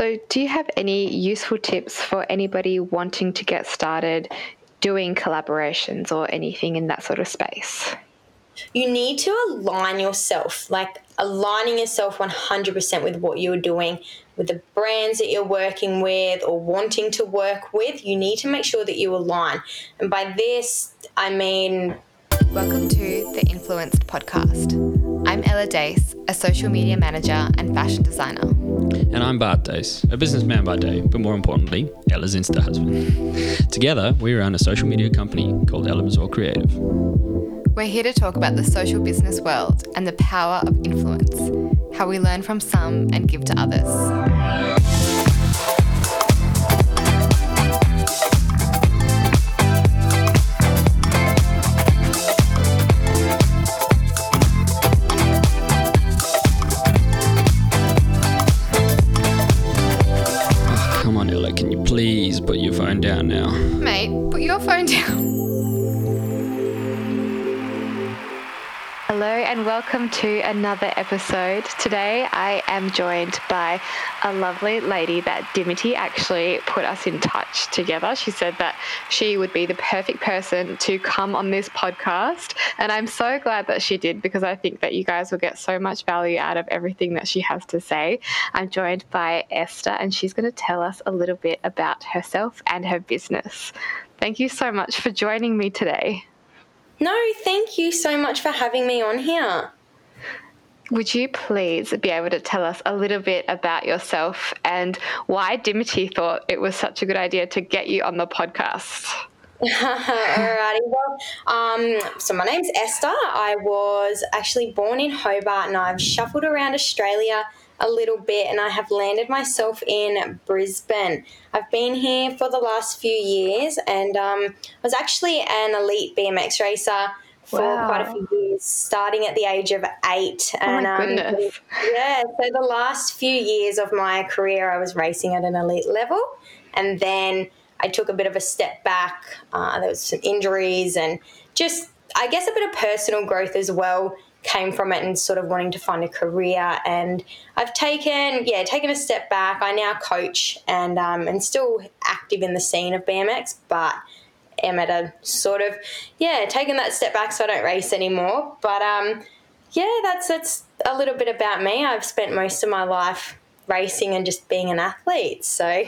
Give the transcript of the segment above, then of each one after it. So do you have any useful tips for anybody wanting to get started doing collaborations or anything in that sort of space? You need to align yourself, like aligning yourself 100% with what you're doing, with the brands that you're working with or wanting to work with. You need to make sure that you align. And by this, I mean... Welcome to the Influenced Podcast. I'm Ella Dace, a social media manager and fashion designer. And I'm Bart Dace, a businessman by day, but more importantly, Ella's Insta husband. Together, we run a social media company called Ela Mazur Creative. We're here to talk about the social business world and the power of influence, how we learn from some and give to others. Please put your phone down now. Mate, put your phone down. Hello and welcome to another episode. Today I am joined by a lovely lady that Dimity actually put us in touch together. She said that she would be the perfect person to come on this podcast, and I'm so glad that she did, because I think that you guys will get so much value out of everything that she has to say. I'm joined by Esther, and she's going to tell us a little bit about herself and her business. Thank you so much for joining me today. No, thank you so much for having me on here. Would you please be able to tell us a little bit about yourself and why Dimity thought it was such a good idea to get you on the podcast? Alrighty, well, so my name's Esther. I was actually born in Hobart, and I've shuffled around Australia a little bit, and I have landed myself in Brisbane. I've been here for the last few years, and I was actually an elite BMX racer for quite a few years, starting at the age of 8. Oh my goodness. Yeah, so the last few years of my career I was racing at an elite level, and then I took a bit of a step back. There was some injuries and just, I guess, a bit of personal growth as well came from it, and sort of wanting to find a career. And I've taken a step back. I now coach and still active in the scene of BMX, but am at a sort of, taking that step back, so I don't race anymore. But, that's a little bit about me. I've spent most of my life racing and just being an athlete. So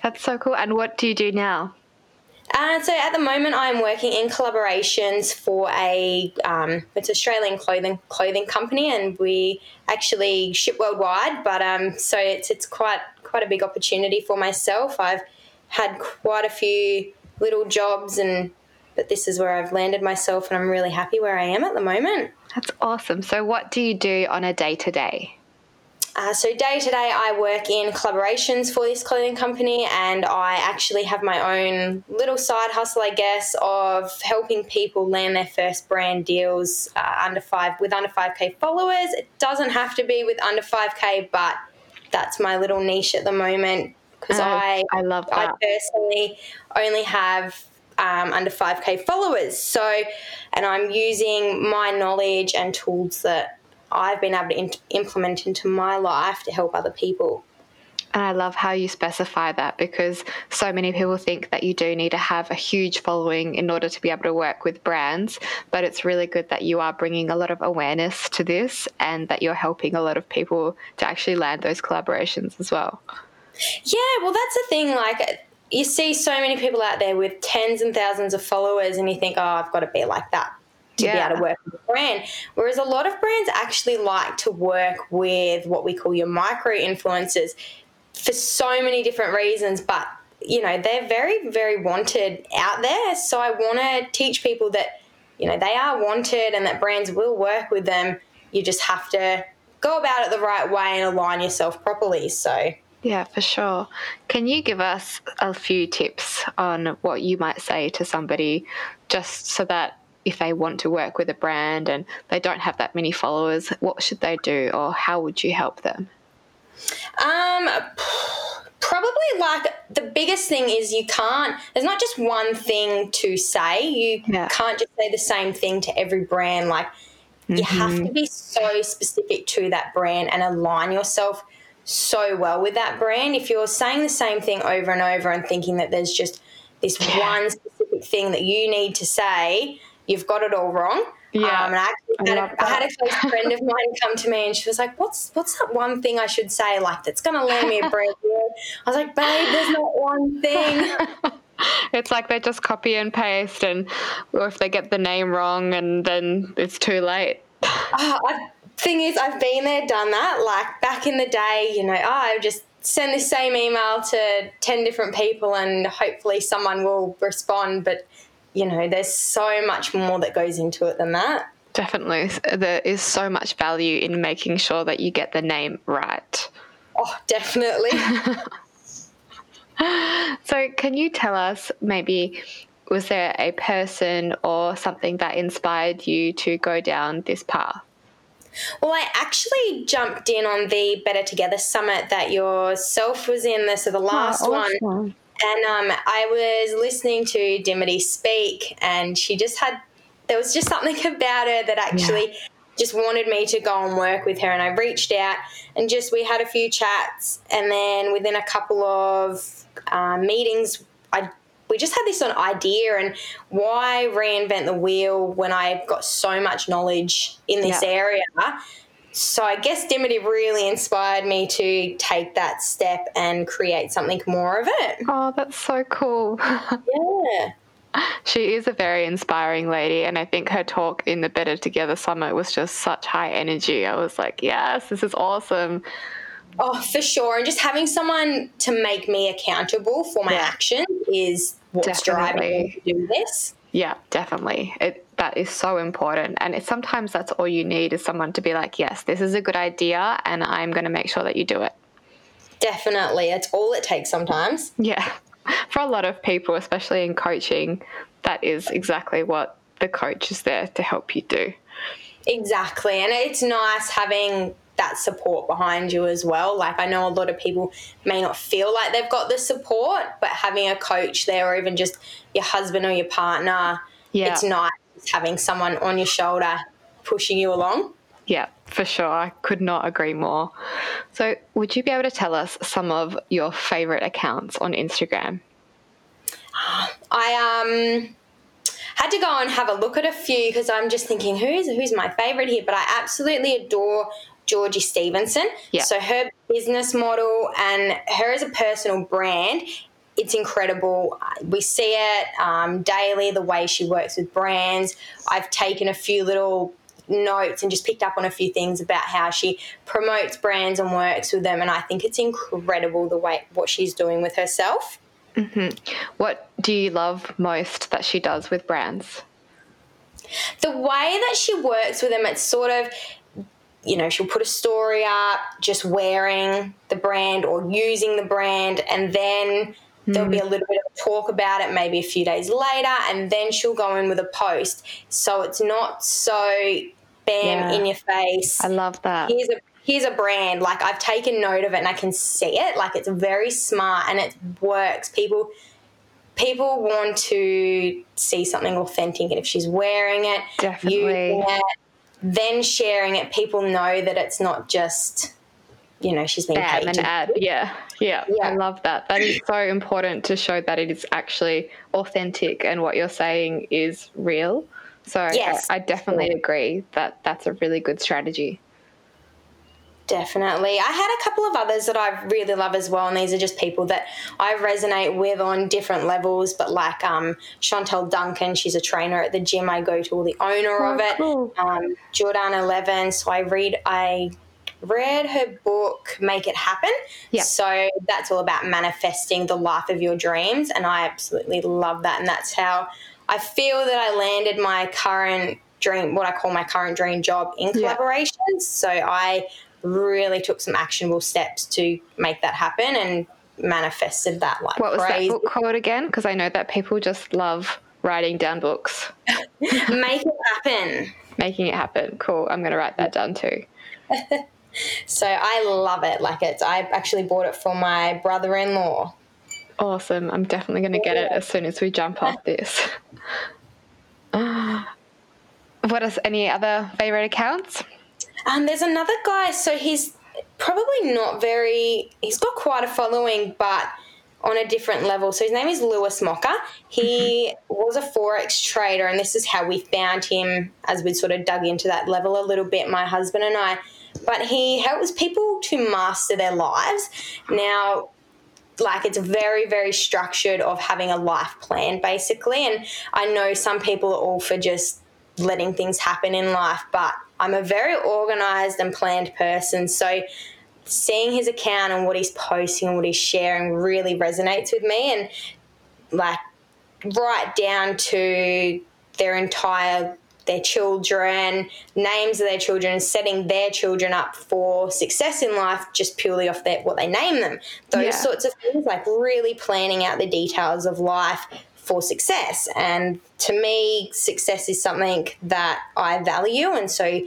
that's so cool. And what do you do now? So at the moment I'm working in collaborations for it's Australian clothing company, and we actually ship worldwide, but so it's quite a big opportunity for myself. I've had quite a few little jobs, but this is where I've landed myself, and I'm really happy where I am at the moment. That's awesome. So what do you do on a day-to-day? So day-to-day I work in collaborations for this clothing company, and I actually have my own little side hustle, I guess, of helping people land their first brand deals with under 5K followers. It doesn't have to be with under 5K, but that's my little niche at the moment, because I love that. I personally only have under 5K followers. So, and I'm using my knowledge and tools that I've been able to implement into my life to help other people. And I love how you specify that, because so many people think that you do need to have a huge following in order to be able to work with brands, but it's really good that you are bringing a lot of awareness to this and that you're helping a lot of people to actually land those collaborations as well. Yeah, well, that's the thing. Like, you see so many people out there with tens and thousands of followers, and you think, oh, I've got to be like that to be able to work with a brand, whereas a lot of brands actually like to work with what we call your micro-influencers for so many different reasons, but, you know, they're very, very wanted out there. So I want to teach people that, you know, they are wanted and that brands will work with them. You just have to go about it the right way and align yourself properly, so... Yeah, for sure. Can you give us a few tips on what you might say to somebody, just so that if they want to work with a brand and they don't have that many followers, what should they do, or how would you help them? Probably, like, the biggest thing is there's not just one thing to say. You can't just say the same thing to every brand. Like, you have to be so specific to that brand and align yourself so well with that brand. If you're saying the same thing over and over and thinking that there's just this one specific thing that you need to say, you've got it all wrong. Yeah. And I had a close friend of mine come to me and she was like, what's that one thing I should say, like, that's going to land me a brand deal? I was like, babe, there's not one thing. It's like they just copy and paste, and or if they get the name wrong, and then it's too late. Thing is, I've been there, done that. Like, back in the day, you know, I just send the same email to 10 different people and hopefully someone will respond, but, you know, there's so much more that goes into it than that. Definitely. There is so much value in making sure that you get the name right. Oh, definitely. So can you tell us, maybe, was there a person or something that inspired you to go down this path? Well, I actually jumped in on the Better Together Summit that yourself was in, so the last one. And I was listening to Dimity speak, and she just there was just something about her that actually just wanted me to go and work with her. And I reached out and just we had a few chats, and then within a couple of meetings we just had this idea, and why reinvent the wheel when I've got so much knowledge in this area? So I guess Dimity really inspired me to take that step and create something more of it. Oh, that's so cool. Yeah. She is a very inspiring lady, and I think her talk in the Better Together Summit was just such high energy. I was like, yes, this is awesome. Oh, for sure. And just having someone to make me accountable for my actions is what's driving me to do this. Yeah, definitely. That is so important. And sometimes that's all you need, is someone to be like, yes, this is a good idea and I'm going to make sure that you do it. Definitely. That's all it takes sometimes. Yeah. For a lot of people, especially in coaching, that is exactly what the coach is there to help you do. Exactly. And it's nice having that support behind you as well. Like, I know a lot of people may not feel like they've got the support, but having a coach there, or even just your husband or your partner, it's nice having someone on your shoulder pushing you along. Yeah, for sure. I could not agree more. So would you be able to tell us some of your favourite accounts on Instagram? I had to go and have a look at a few, because I'm just thinking, who's my favourite here? But I absolutely adore Georgie Stevenson. Yeah. So her business model and her as a personal brand, it's incredible. We see it daily, the way she works with brands. I've taken a few little notes and just picked up on a few things about how she promotes brands and works with them, and I think it's incredible the way what she's doing with herself. Mm-hmm. What do you love most that she does with brands? The way that she works with them, it's sort of, you know, she'll put a story up just wearing the brand or using the brand, and then there'll be a little bit of talk about it maybe a few days later, and then she'll go in with a post. So it's not so bam in your face. I love that. Here's a brand. Like, I've taken note of it and I can see it. Like, it's very smart and it works. People want to see something authentic, and if she's wearing it, using it, then sharing it, people know that it's not just, you know, she's being paid an ad. Yeah, I love that. That is so important, to show that it is actually authentic and what you're saying is real. So yes, I definitely agree that that's a really good strategy. Definitely. I had a couple of others that I really love as well, and these are just people that I resonate with on different levels, but like Chantel Duncan, she's a trainer at the gym I go to, or the owner of it. Cool. Jordan 11, so I read her book Make It Happen. Yeah. So that's all about manifesting the life of your dreams, and I absolutely love that, and that's how I feel that I landed my current dream, what I call my current dream job, in collaborations. So I really took some actionable steps to make that happen and manifested that like crazy. What was that book called again? Because I know that people just love writing down books. Make It Happen. Making It Happen. Cool. I'm going to write that down too. So I love it. Like, I actually bought it for my brother-in-law. Awesome. I'm definitely going to get it as soon as we jump off this. What are any other favourite accounts? There's another guy, so he's probably not very – he's got quite a following, but on a different level. So his name is Lewis Mocker. He was a Forex trader, and this is how we found him as we sort of dug into that level a little bit, my husband and I. But he helps people to master their lives. Now, like, it's very, very structured of having a life plan, basically. And I know some people are all for just letting things happen in life, but I'm a very organised and planned person. So seeing his account and what he's posting and what he's sharing really resonates with me, and, like, right down to their children, names of their children, setting their children up for success in life just purely off what they name them. Those sorts of things, like really planning out the details of life for success. And to me, success is something that I value. And so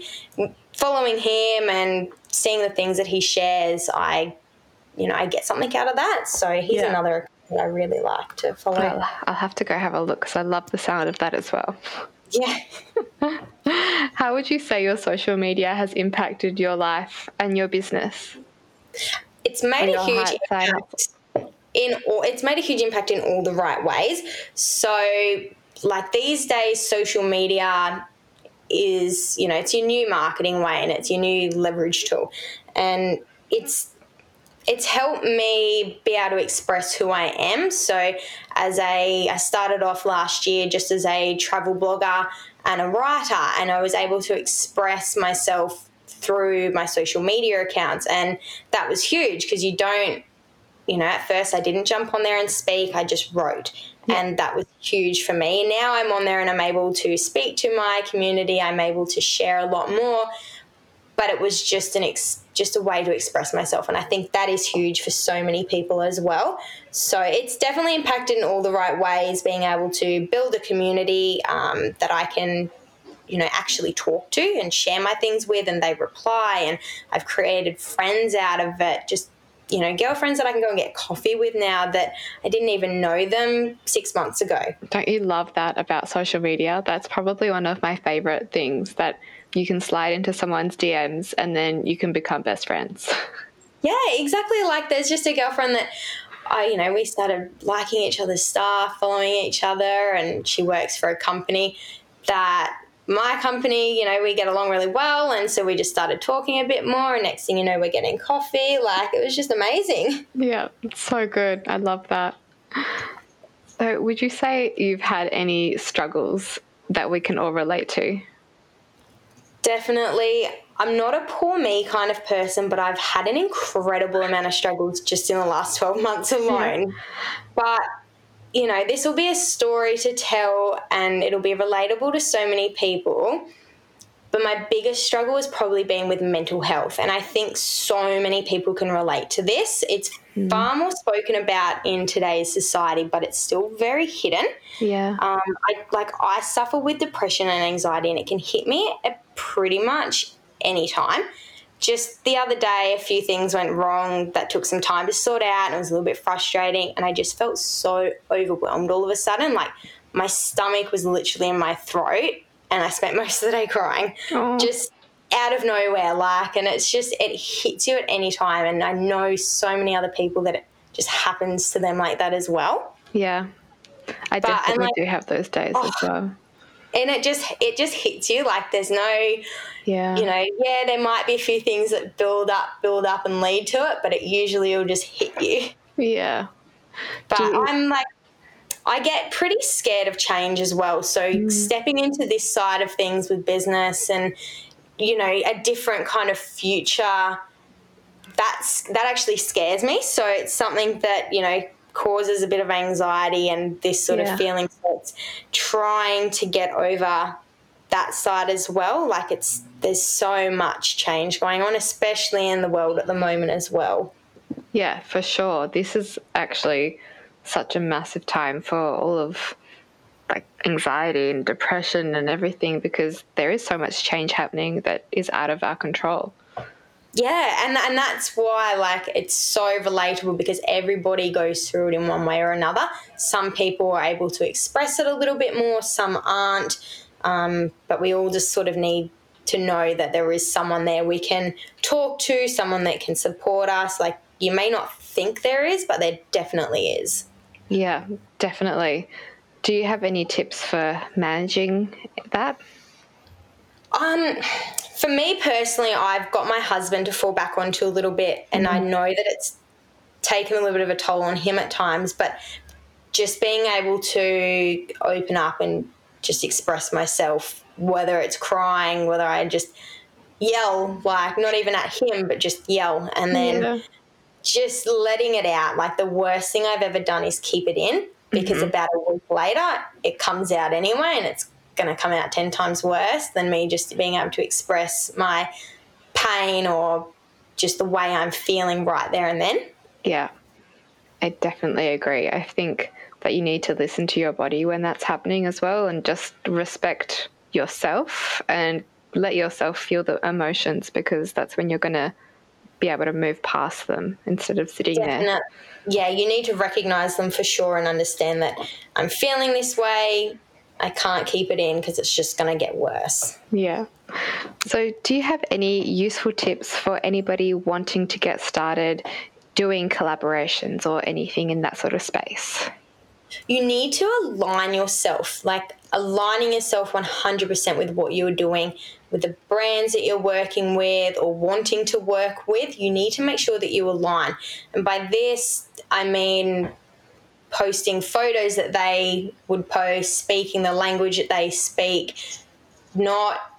following him and seeing the things that he shares, I get something out of that. So he's another that I really like to follow. I'll have to go have a look because I love the sound of that as well. Yeah. How would you say your social media has impacted your life and your business? It's made a huge impact in all the right ways. So, like, these days, social media is, it's your new marketing way and it's your new leverage tool. And it's helped me be able to express who I am. So I started off last year just as a travel blogger and a writer, and I was able to express myself through my social media accounts, and that was huge because at first I didn't jump on there and speak, I just wrote. And that was huge for me. Now I'm on there and I'm able to speak to my community, I'm able to share a lot more, but it was just a way to express myself, and I think that is huge for so many people as well. So it's definitely impacted in all the right ways, being able to build a community that I can actually talk to and share my things with, and they reply, and I've created friends out of it, just girlfriends that I can go and get coffee with now that I didn't even know them 6 months ago. Don't you love that about social media? That's probably one of my favorite things, that you can slide into someone's DMs and then you can become best friends. Yeah, exactly. Like, there's just a girlfriend that we started liking each other's stuff, following each other, and she works for a company that my company, we get along really well, and so we just started talking a bit more, and next thing you know, we're getting coffee. Like, it was just amazing. Yeah, it's so good. I love that. So would you say you've had any struggles that we can all relate to? Definitely. I'm not a poor me kind of person, but I've had an incredible amount of struggles just in the last 12 months alone. But this will be a story to tell and it'll be relatable to so many people. But my biggest struggle has probably been with mental health, and I think so many people can relate to this. It's far more spoken about in today's society, but it's still very hidden. Yeah. I suffer with depression and anxiety, and it can hit me at pretty much any time. Just the other day, a few things went wrong that took some time to sort out, and it was a little bit frustrating, and I just felt so overwhelmed all of a sudden. Like, my stomach was literally in my throat, and I spent most of the day crying just out of nowhere. Like, and it's just, it hits you at any time, and I know so many other people that it just happens to them like that as well. Yeah, I definitely do have those days as well. And it just hits you. Like, there's no, there might be a few things that build up and lead to it, but it usually will just hit you. Yeah. But I get pretty scared of change as well. So stepping into this side of things with business and, a different kind of future, that actually scares me. So it's something that, causes a bit of anxiety and this sort of feeling. So it's trying to get over that side as well. Like, there's so much change going on, especially in the world at the moment as well. Yeah, for sure. This is actually such a massive time for all of, like, anxiety and depression and everything, because there is so much change happening that is out of our control. Yeah, and that's why, like, it's so relatable, because everybody goes through it in one way or another. Some people are able to express it a little bit more, some aren't, but we all just sort of need to know that there is someone there we can talk to, someone that can support us. Like, you may not think there is, but there definitely is. Yeah, definitely. Do you have any tips for managing that? For me personally, I've got my husband to fall back onto a little bit, and I know that it's taken a little bit of a toll on him at times, but just being able to open up and just express myself, whether it's crying, whether I just yell, like not even at him, but just yell, and then just letting it out. Like, the worst thing I've ever done is keep it in, because about a week later it comes out anyway, and it's going to come out 10 times worse than me just being able to express my pain or just the way I'm feeling right there and then. Yeah, I definitely agree. I think that you need to listen to your body when that's happening as well, and just respect yourself and let yourself feel the emotions, because that's when you're going to be able to move past them instead of sitting there. Yeah, you need to recognise them for sure and understand that I'm feeling this way. I can't keep it in because it's just going to get worse. Yeah. So do you have any useful tips for anybody wanting to get started doing collaborations or anything in that sort of space? You need to align yourself, like aligning yourself 100% with what you're doing, with the brands that you're working with or wanting to work with. You need to make sure that you align. And by this, I mean posting photos that they would post, speaking the language that they speak, not,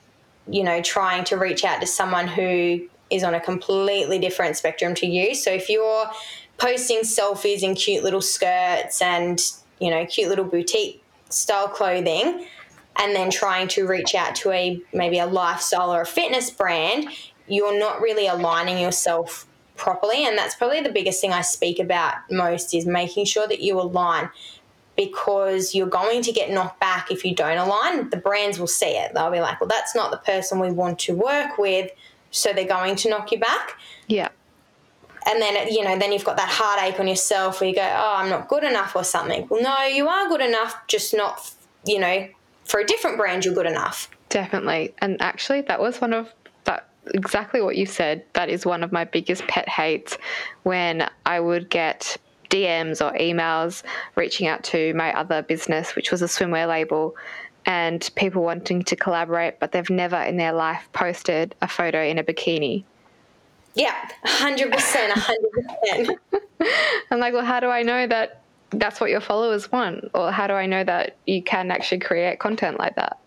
you know, trying to reach out to someone who is on a completely different spectrum to you. So if you're posting selfies in cute little skirts and, you know, cute little boutique style clothing, and then trying to reach out to maybe a lifestyle or a fitness brand, you're not really aligning yourself properly. And that's probably the biggest thing I speak about most, is making sure that you align, because you're going to get knocked back if you don't align. The brands will see it. They'll be like, well, that's not the person we want to work with, so they're going to knock you back. Yeah. And then, you know, then you've got that heartache on yourself where you go, oh, I'm not good enough or something. Well, no, you are good enough, just not, you know, for a different brand you're good enough. Definitely. And actually that was one of that, exactly what you said. That is one of my biggest pet hates, when I would get DMs or emails reaching out to my other business, which was a swimwear label, and people wanting to collaborate, but they've never in their life posted a photo in a bikini. Yeah, 100%, 100%. I'm like, well, how do I know that that's what your followers want? Or how do I know that you can actually create content like that?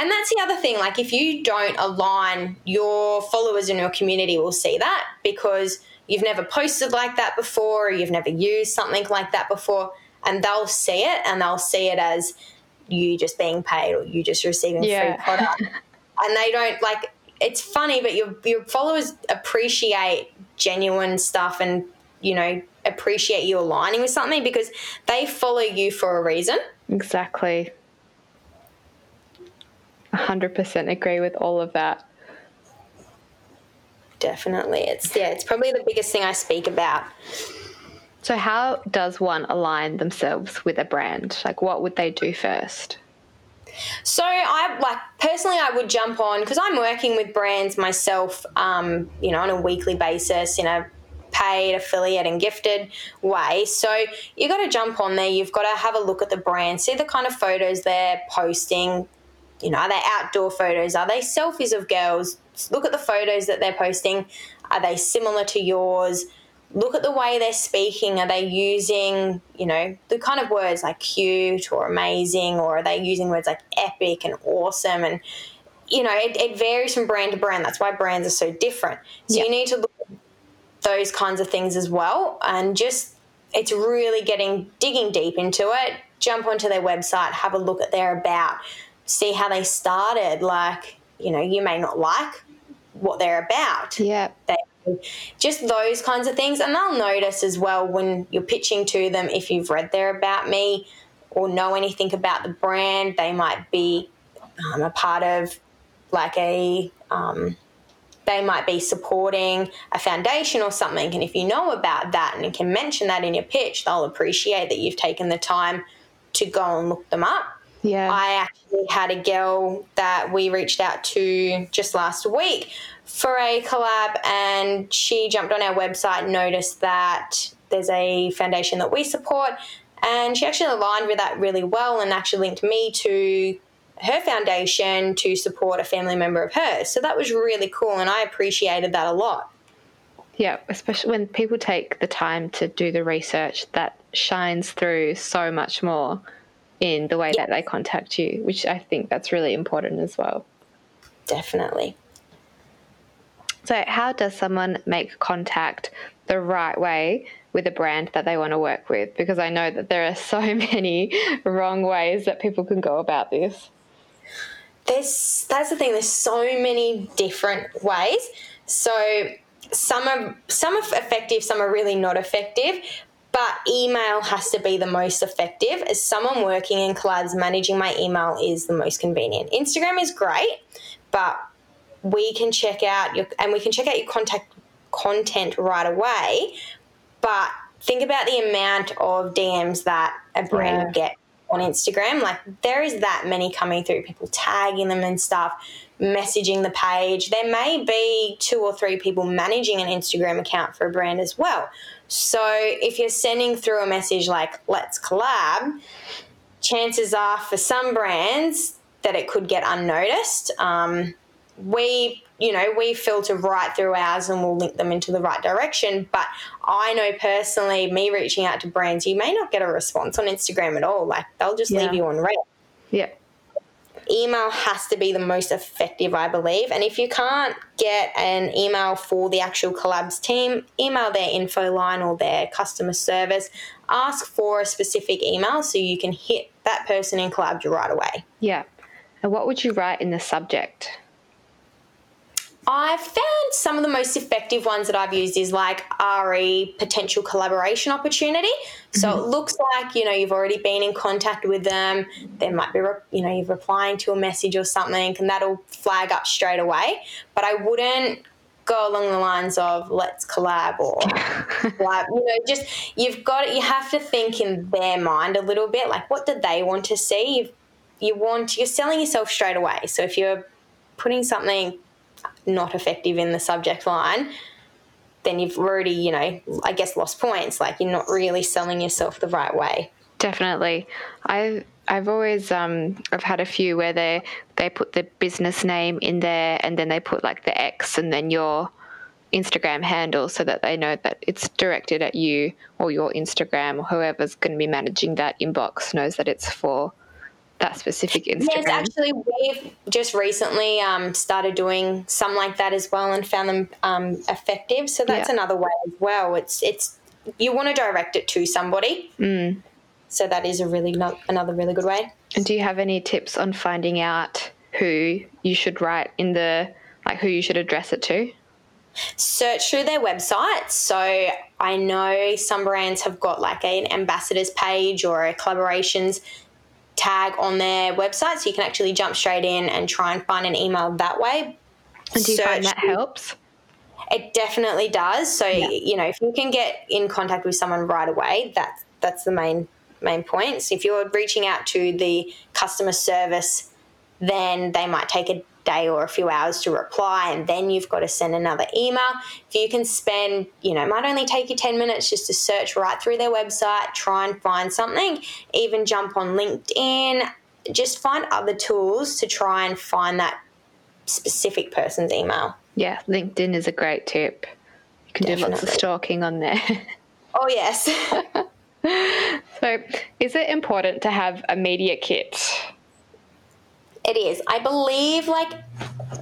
And that's the other thing. Like, if you don't align, your followers in your community will see that, because you've never posted like that before, or you've never used something like that before, and they'll see it, and they'll see it as you just being paid or you just receiving free product. And they don't, like, it's funny, but your followers appreciate genuine stuff and, you know, appreciate you aligning with something, because they follow you for a reason. Exactly. 100% agree with all of that. Definitely. It's probably the biggest thing I speak about. So how does one align themselves with a brand? Like, what would they do first? So I would jump on, because I'm working with brands myself, you know, on a weekly basis, in a paid, affiliate and gifted way. So you got to jump on there. You've got to have a look at the brand, see the kind of photos they're posting. You know, are they outdoor photos? Are they selfies of girls? Look at the photos that they're posting. Are they similar to yours? Look at the way they're speaking. Are they using, you know, the kind of words like cute or amazing, or are they using words like epic and awesome? And, you know, it varies from brand to brand. That's why brands are so different. So you need to look at those kinds of things as well, and just it's really digging deep into it. Jump onto their website, have a look at their about, see how they started. Like, you know, you may not like what they're about. Yeah. Just those kinds of things. And they'll notice as well when you're pitching to them, if you've read their About Me or know anything about the brand. They might be a part of like they might be supporting a foundation or something. And if you know about that and can mention that in your pitch, they'll appreciate that you've taken the time to go and look them up. Yeah. I actually had a girl that we reached out to just last week for a collab, and she jumped on our website and noticed that there's a foundation that we support, and she actually aligned with that really well and actually linked me to her foundation to support a family member of hers. So that was really cool, and I appreciated that a lot. Yeah, especially when people take the time to do the research, that shines through so much more in the way that they contact you, which I think that's really important as well. Definitely. So how does someone make contact the right way with a brand that they want to work with? Because I know that there are so many wrong ways that people can go about this. That's the thing. There's so many different ways. So some are effective, some are really not effective, but email has to be the most effective. As someone working in collabs, managing my email is the most convenient. Instagram is great, but we can check out your content right away, but think about the amount of DMs that a brand gets on Instagram. Like, there is that many coming through, people tagging them and stuff, messaging the page. There may be 2 or 3 people managing an Instagram account for a brand as well. So if you're sending through a message like, let's collab, chances are for some brands that it could get unnoticed. We filter right through ours and we'll link them into the right direction. But I know personally, me reaching out to brands, you may not get a response on Instagram at all. Like, they'll just leave you on red. Yeah. Email has to be the most effective, I believe. And if you can't get an email for the actual collabs team, email their info line or their customer service. Ask for a specific email so you can hit that person in collabs right away. Yeah. And what would you write in the subject? I've found some of the most effective ones that I've used is like RE, potential collaboration opportunity. So it looks like, you've already been in contact with them. There might be, you're replying to a message or something, and that'll flag up straight away. But I wouldn't go along the lines of let's collab or like, you have to think in their mind a little bit, like, what do they want to see? You're selling yourself straight away. So if you're putting something not effective in the subject line, then you've already, I guess, lost points. Like, you're not really selling yourself the right way. Definitely. I've always I've had a few where they put the business name in there, and then they put like the X and then your Instagram handle, so that they know that it's directed at you, or your Instagram, or whoever's going to be managing that inbox knows that it's for that specific Instagram. Yes, actually, we've just recently started doing some like that as well, and found them effective. So that's another way as well. It's you want to direct it to somebody. Mm. So that is another really good way. And do you have any tips on finding out who you should write in who you should address it to? Search through their website. So I know some brands have got like an ambassadors page or a collaborations tag on their website, so you can actually jump straight in and try and find an email that way. And do you find that helps? It definitely does. So, if you can get in contact with someone right away, that's the main point. So if you're reaching out to the customer service, then they might take a day or a few hours to reply, and then you've got to send another email. If you can spend, it might only take you 10 minutes just to search right through their website, try and find something, even jump on LinkedIn, just find other tools to try and find that specific person's email. Yeah, LinkedIn is a great tip. You can do lots of stalking on there. Oh, yes. So is it important to have a media kit? It is. I believe,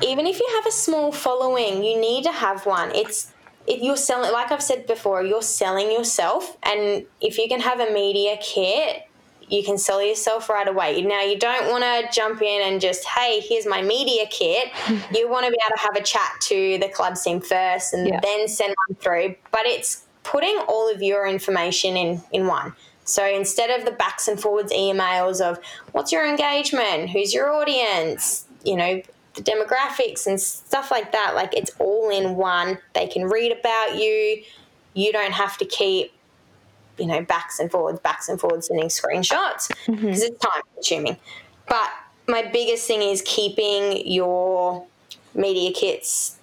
even if you have a small following, you need to have one. It's if you're selling, like I've said before, you're selling yourself, and if you can have a media kit, you can sell yourself right away. Now, you don't want to jump in and just, hey, here's my media kit. You want to be able to have a chat to the club team first and then send one through, but it's putting all of your information in one. So instead of the backs and forwards emails of what's your engagement, who's your audience, the demographics and stuff like that, like, it's all in one. They can read about you. You don't have to keep, backs and forwards sending screenshots because it's time consuming. But my biggest thing is keeping your media kits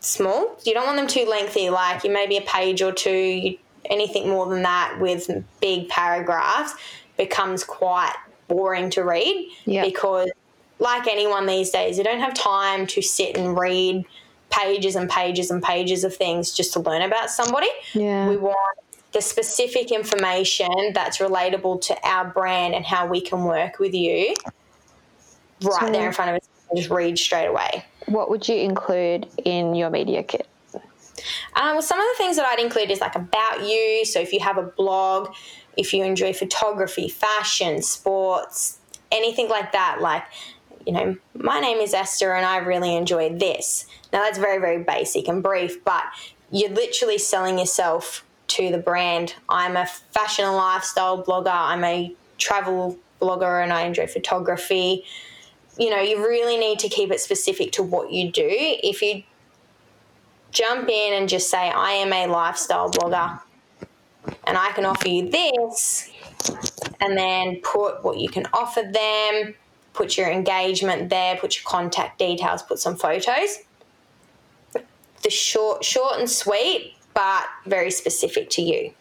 small. You don't want them too lengthy, like you maybe a page or two. Anything more than that with big paragraphs becomes quite boring to read, because like anyone these days, you don't have time to sit and read pages and pages and pages of things just to learn about somebody. Yeah. We want the specific information that's relatable to our brand and how we can work with you right there in front of us. Just read straight away. What would you include in your media kit? Well, some of the things that I'd include is like about you. So if you have a blog, if you enjoy photography, fashion, sports, anything like that, like, you know, my name is Esther and I really enjoy this. Now that's very, very basic and brief, but you're literally selling yourself to the brand. I'm a fashion and lifestyle blogger. I'm a travel blogger and I enjoy photography. You know, you really need to keep it specific to what you do. If you jump in and just say, I am a lifestyle blogger and I can offer you this, and then put what you can offer them, put your engagement there, put your contact details, put some photos. The short and sweet, but very specific to you.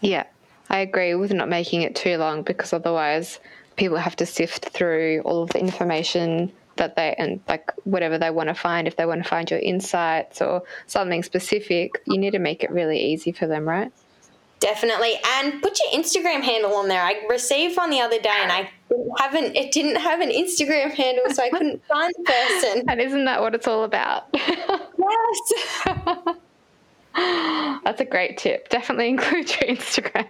Yeah, I agree with not making it too long, because otherwise people have to sift through all of the information that they, and like whatever they want to find, if they want to find your insights or something specific, you need to make it really easy for them, right? Definitely. And put your Instagram handle on there. I received one the other day and it didn't have an Instagram handle, so I couldn't find the person. And isn't that what it's all about? Yes. That's a great tip. Definitely include your Instagram.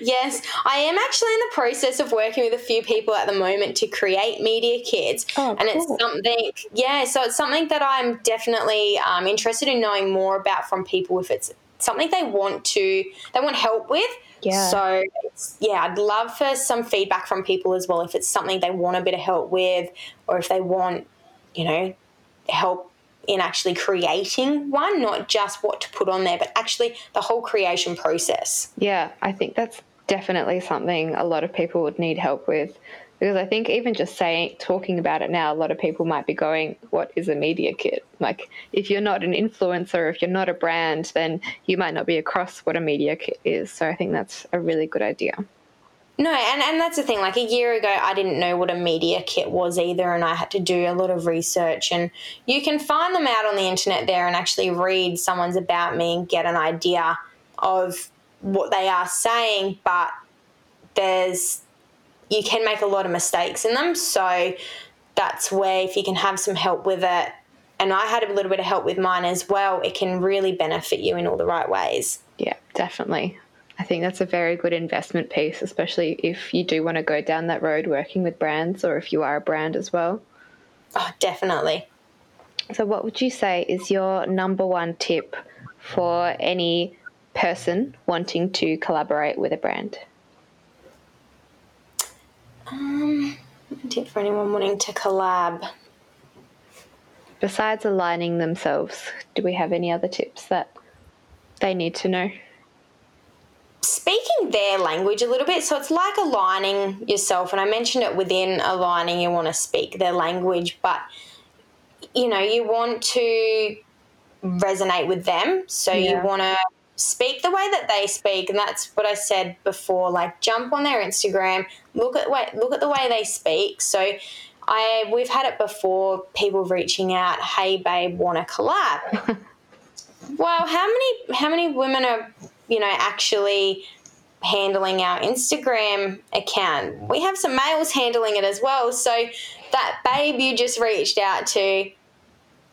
Yes, I am actually in the process of working with a few people at the moment to create media kits. Oh, cool. And it's something, it's something that I'm definitely interested in knowing more about from people if it's something they want help with. Yeah. So, I'd love for some feedback from people as well if it's something they want a bit of help with, or if they want, you know, help in actually creating one, not just what to put on there, but actually the whole creation process. Yeah, I think that's definitely something a lot of people would need help with, because I think even just talking about it now, a lot of people might be going, what is a media kit? Like, if you're not an influencer, if you're not a brand, then you might not be across what a media kit is. So I think that's a really good idea. No, and that's the thing, like a year ago I didn't know what a media kit was either, and I had to do a lot of research, and you can find them out on the internet there and actually read someone's about me and get an idea of what they are saying, but you can make a lot of mistakes in them. So that's where if you can have some help with it, and I had a little bit of help with mine as well, it can really benefit you in all the right ways. Yeah, definitely. I think that's a very good investment piece, especially if you do want to go down that road working with brands, or if you are a brand as well. Oh, definitely. So what would you say is your number one tip for any person wanting to collaborate with a brand? A tip for anyone wanting to collab. Besides aligning themselves, do we have any other tips that they need to know? Speaking their language a little bit, so it's like aligning yourself, and I mentioned it within aligning, you want to speak their language, but you know, you want to resonate with them, so you want to speak the way that they speak, and that's what I said before, like jump on their Instagram, look at the way they speak. So we've had it before, people reaching out, hey babe, want to collab? Well, how many women are, you know, actually handling our Instagram account? We have some males handling it as well. So that babe you just reached out to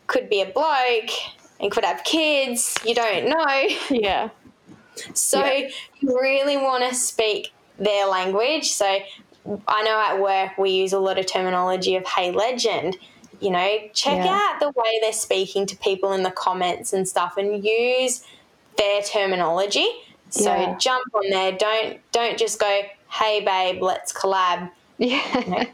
could be a bloke and could have kids. You don't know. Yeah. So you really want to speak their language. So I know at work we use a lot of terminology of, hey, legend. You know, check out the way they're speaking to people in the comments and stuff, and use their terminology. So jump on there. Don't just go, hey babe, let's collab. Yeah. You know,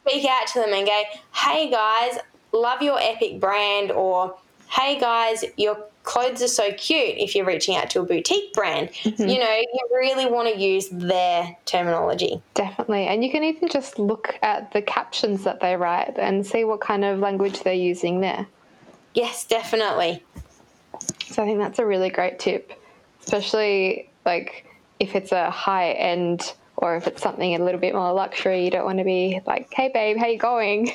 speak out to them and go, hey guys, love your epic brand, or hey guys, your clothes are so cute if you're reaching out to a boutique brand. Mm-hmm. You know, you really want to use their terminology. Definitely. And you can even just look at the captions that they write and see what kind of language they're using there. Yes, definitely. So I think that's a really great tip, especially like if it's a high end or if it's something a little bit more luxury, you don't want to be like, hey, babe, how you going?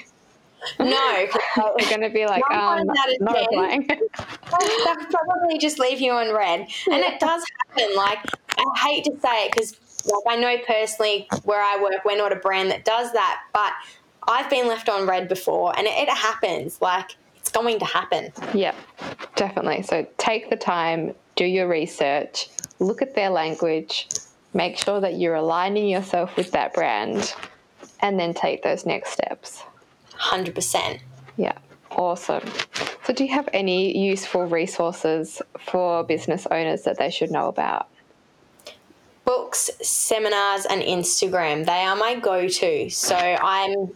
No. We're going to be like, not replying. That's probably just leave you on red. And it does happen. Like, I hate to say it because like, I know personally where I work, we're not a brand that does that, but I've been left on red before and it happens. Like, it's going to happen. Yeah, definitely. So take the time, do your research, look at their language, make sure that you're aligning yourself with that brand, and then take those next steps. 100%. Yeah, awesome. So do you have any useful resources for business owners that they should know about? Books, seminars, and Instagram. They are my go-to. So I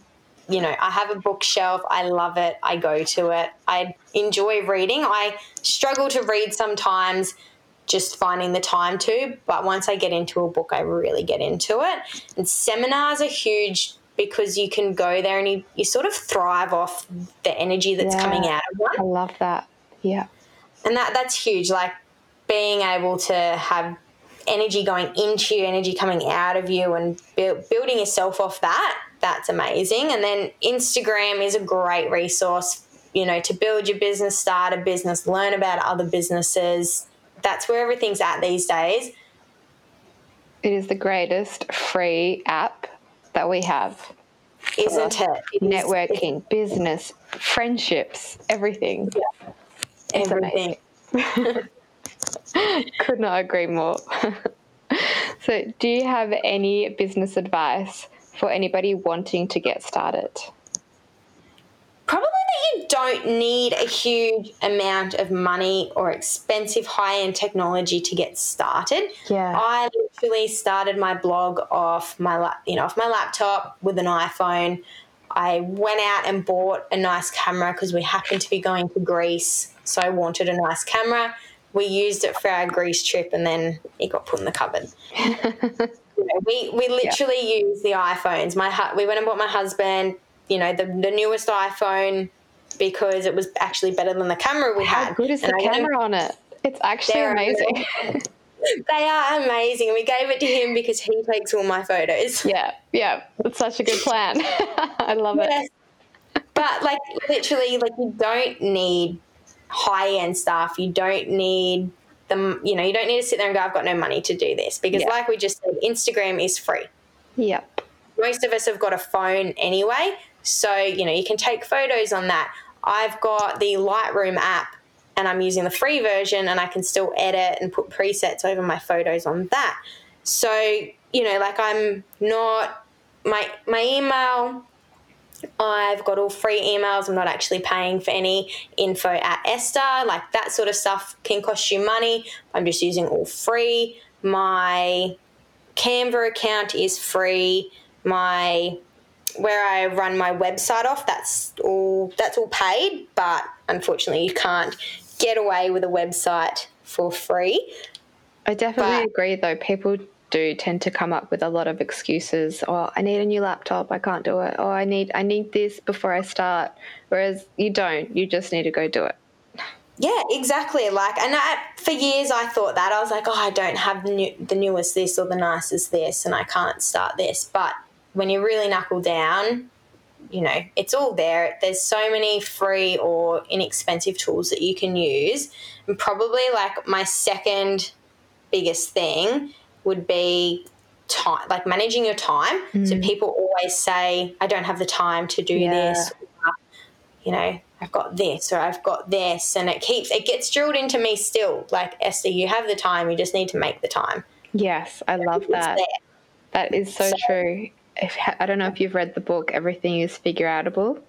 have a bookshelf. I love it. I go to it. I enjoy reading. I struggle to read sometimes, just finding the time to, but once I get into a book, I really get into it. And seminars are huge because you can go there and you sort of thrive off the energy that's coming out of one. I love that. Yeah. And that's huge, like being able to have energy going into you, energy coming out of you, and building yourself off that. That's amazing. And then Instagram is a great resource, you know, to build your business, start a business, learn about other businesses. That's where everything's at these days. It is the greatest free app that we have. Isn't it? Networking, business, friendships, everything. Yeah. Everything. Could not agree more. So do you have any business advice for anybody wanting to get started? Probably that you don't need a huge amount of money or expensive high-end technology to get started. Yeah. I literally started my blog off my laptop with an iPhone. I went out and bought a nice camera because we happened to be going to Greece, so I wanted a nice camera. We used it for our Greece trip and then it got put in the cupboard. You know, we literally use the iPhones. We went and bought my husband, you know, the newest iPhone because it was actually better than the camera we had. How good is the camera on it? It's actually amazing. They are amazing. We gave it to him because he takes all my photos. Yeah, yeah. That's such a good plan. I love it. But, like, literally, like, you don't need high-end stuff. You don't need them, you know, you don't need to sit there and go, I've got no money to do this because like we just said, Instagram is free. Yep. Most of us have got a phone anyway, so, you know, you can take photos on that. I've got the Lightroom app and I'm using the free version and I can still edit and put presets over my photos on that. So, you know, like I'm not – my email – I've got all free emails. I'm not actually paying for any info@Esther. Like that sort of stuff can cost you money. I'm just using all free. My Canva account is free. Where I run my website off, that's all paid, but unfortunately you can't get away with a website for free. I definitely agree though. People do tend to come up with a lot of excuses. Oh, I need a new laptop. I can't do it. Oh, I need this before I start. Whereas you don't. You just need to go do it. Yeah, exactly. Like, and for years I thought that. I was like, oh, I don't have the newest this or the nicest this, and I can't start this. But when you really knuckle down, you know, it's all there. There's so many free or inexpensive tools that you can use. And probably like my second biggest thing would be time, like managing your time. Mm. So people always say, I don't have the time to do this, or, you know, I've got this or I've got this, and it gets drilled into me still. Like, Esther, you have the time, you just need to make the time. Yes, I love that. That is so true. I don't know if you've read the book, Everything is Figure Outable.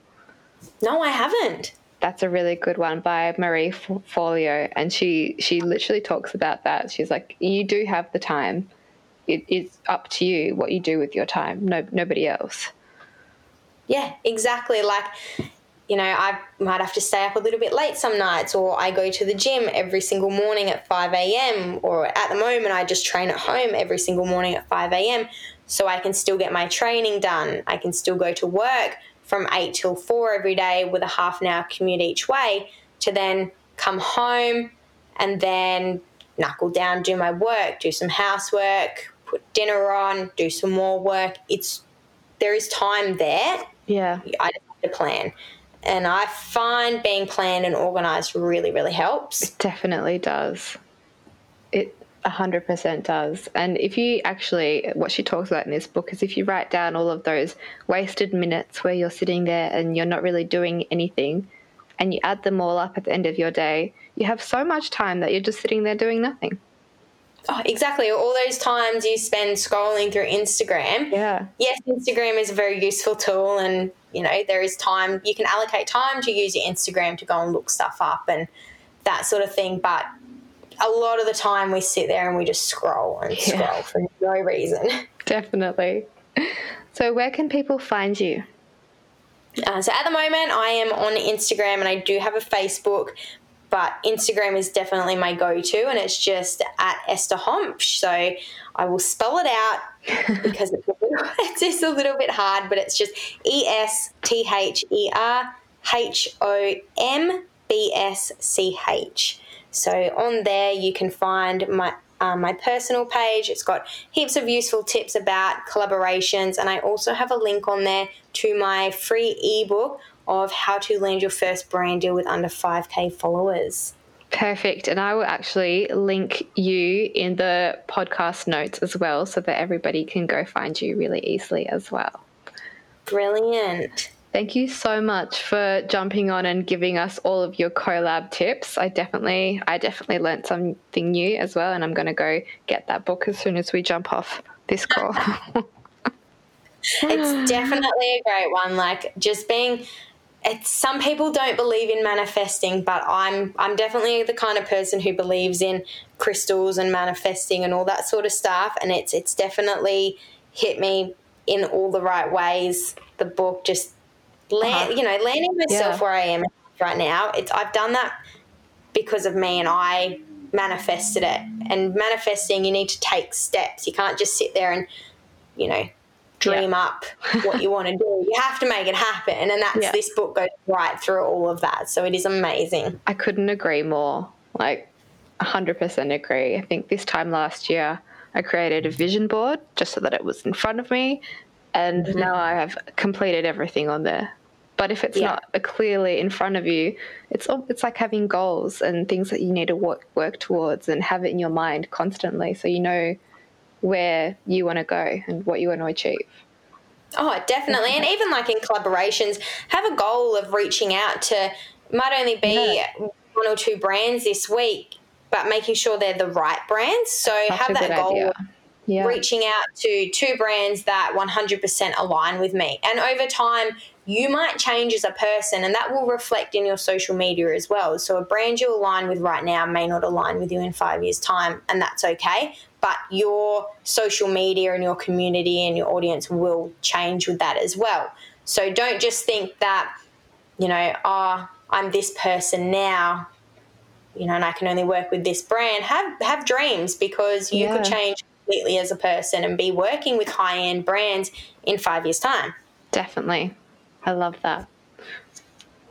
No, I haven't. That's a really good one by Marie Forleo, and she literally talks about that. She's like, you do have the time. It is up to you what you do with your time, nobody else. Yeah, exactly. Like, you know, I might have to stay up a little bit late some nights, or I go to the gym every single morning at 5 a.m. or at the moment I just train at home every single morning at 5 a.m. so I can still get my training done. I can still go to work from 8 till 4 every day with a half an hour commute each way to then come home and then knuckle down, do my work, do some housework, put dinner on, do some more work. There is time there. Yeah. I just have to plan. And I find being planned and organised really, really helps. It definitely does. It 100% does. And if you actually, what she talks about in this book is if you write down all of those wasted minutes where you're sitting there and you're not really doing anything and you add them all up at the end of your day, you have so much time that you're just sitting there doing nothing. Oh, exactly. All those times you spend scrolling through Instagram. Yeah. Yes, Instagram is a very useful tool and, you know, there is time. You can allocate time to use your Instagram to go and look stuff up and that sort of thing. But a lot of the time we sit there and we just scroll and scroll for no reason. Definitely. So where can people find you? So at the moment I am on Instagram and I do have a Facebook, but Instagram is definitely my go-to and it's just at Esther Hombsch. So I will spell it out because it's a little bit hard, but it's just EstherHombsch. So on there you can find my personal page. It's got heaps of useful tips about collaborations, and I also have a link on there to my free ebook of how to land your first brand deal with under 5K followers. Perfect. And I will actually link you in the podcast notes as well so that everybody can go find you really easily as well. Brilliant. Thank you so much for jumping on and giving us all of your collab tips. I definitely learned something new as well, and I'm going to go get that book as soon as we jump off this call. It's definitely a great one. Like just being, some people don't believe in manifesting, but I'm definitely the kind of person who believes in crystals and manifesting and all that sort of stuff. And it's definitely hit me in all the right ways. The book just landing myself where I am right now. I've done that because of me and I manifested it. And manifesting, you need to take steps. You can't just sit there and, you know, dream up what you want to do. You have to make it happen. And that's this book goes right through all of that. So it is amazing. I couldn't agree more. Like 100% agree. I think this time last year I created a vision board just so that it was in front of me. And now I have completed everything on there. But if it's not clearly in front of you, it's like having goals and things that you need to work towards and have it in your mind constantly so you know where you want to go and what you want to achieve. Oh, definitely. And even like in collaborations, have a goal of reaching out to might only be one or two brands this week, but making sure they're the right brands. So have that goal. Reaching out to two brands that 100% align with me. And over time, you might change as a person and that will reflect in your social media as well. So a brand you align with right now may not align with you in 5 years' time, and that's okay. But your social media and your community and your audience will change with that as well. So don't just think that, you know, I'm this person now, you know, and I can only work with this brand. Have dreams, because you could change completely as a person and be working with high-end brands in 5 years' time. Definitely. I love that.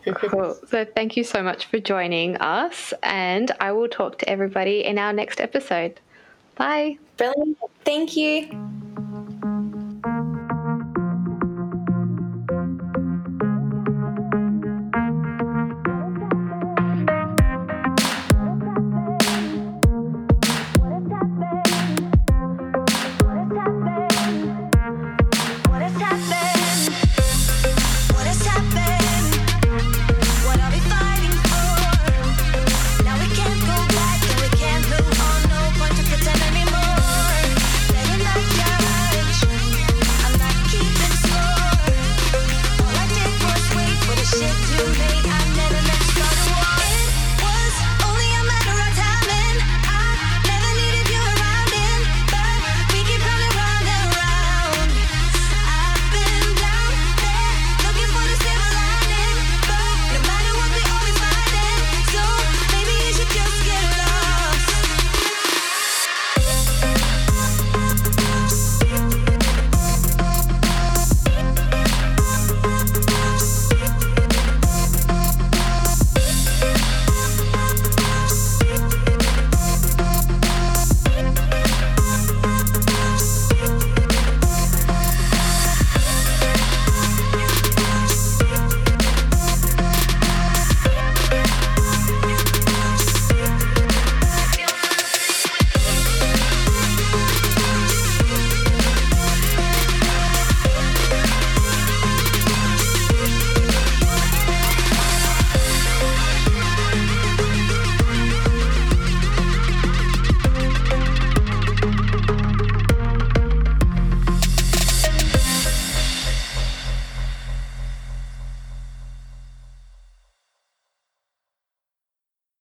Cool. So thank you so much for joining us, and I will talk to everybody in our next episode. Bye. Brilliant. Thank you.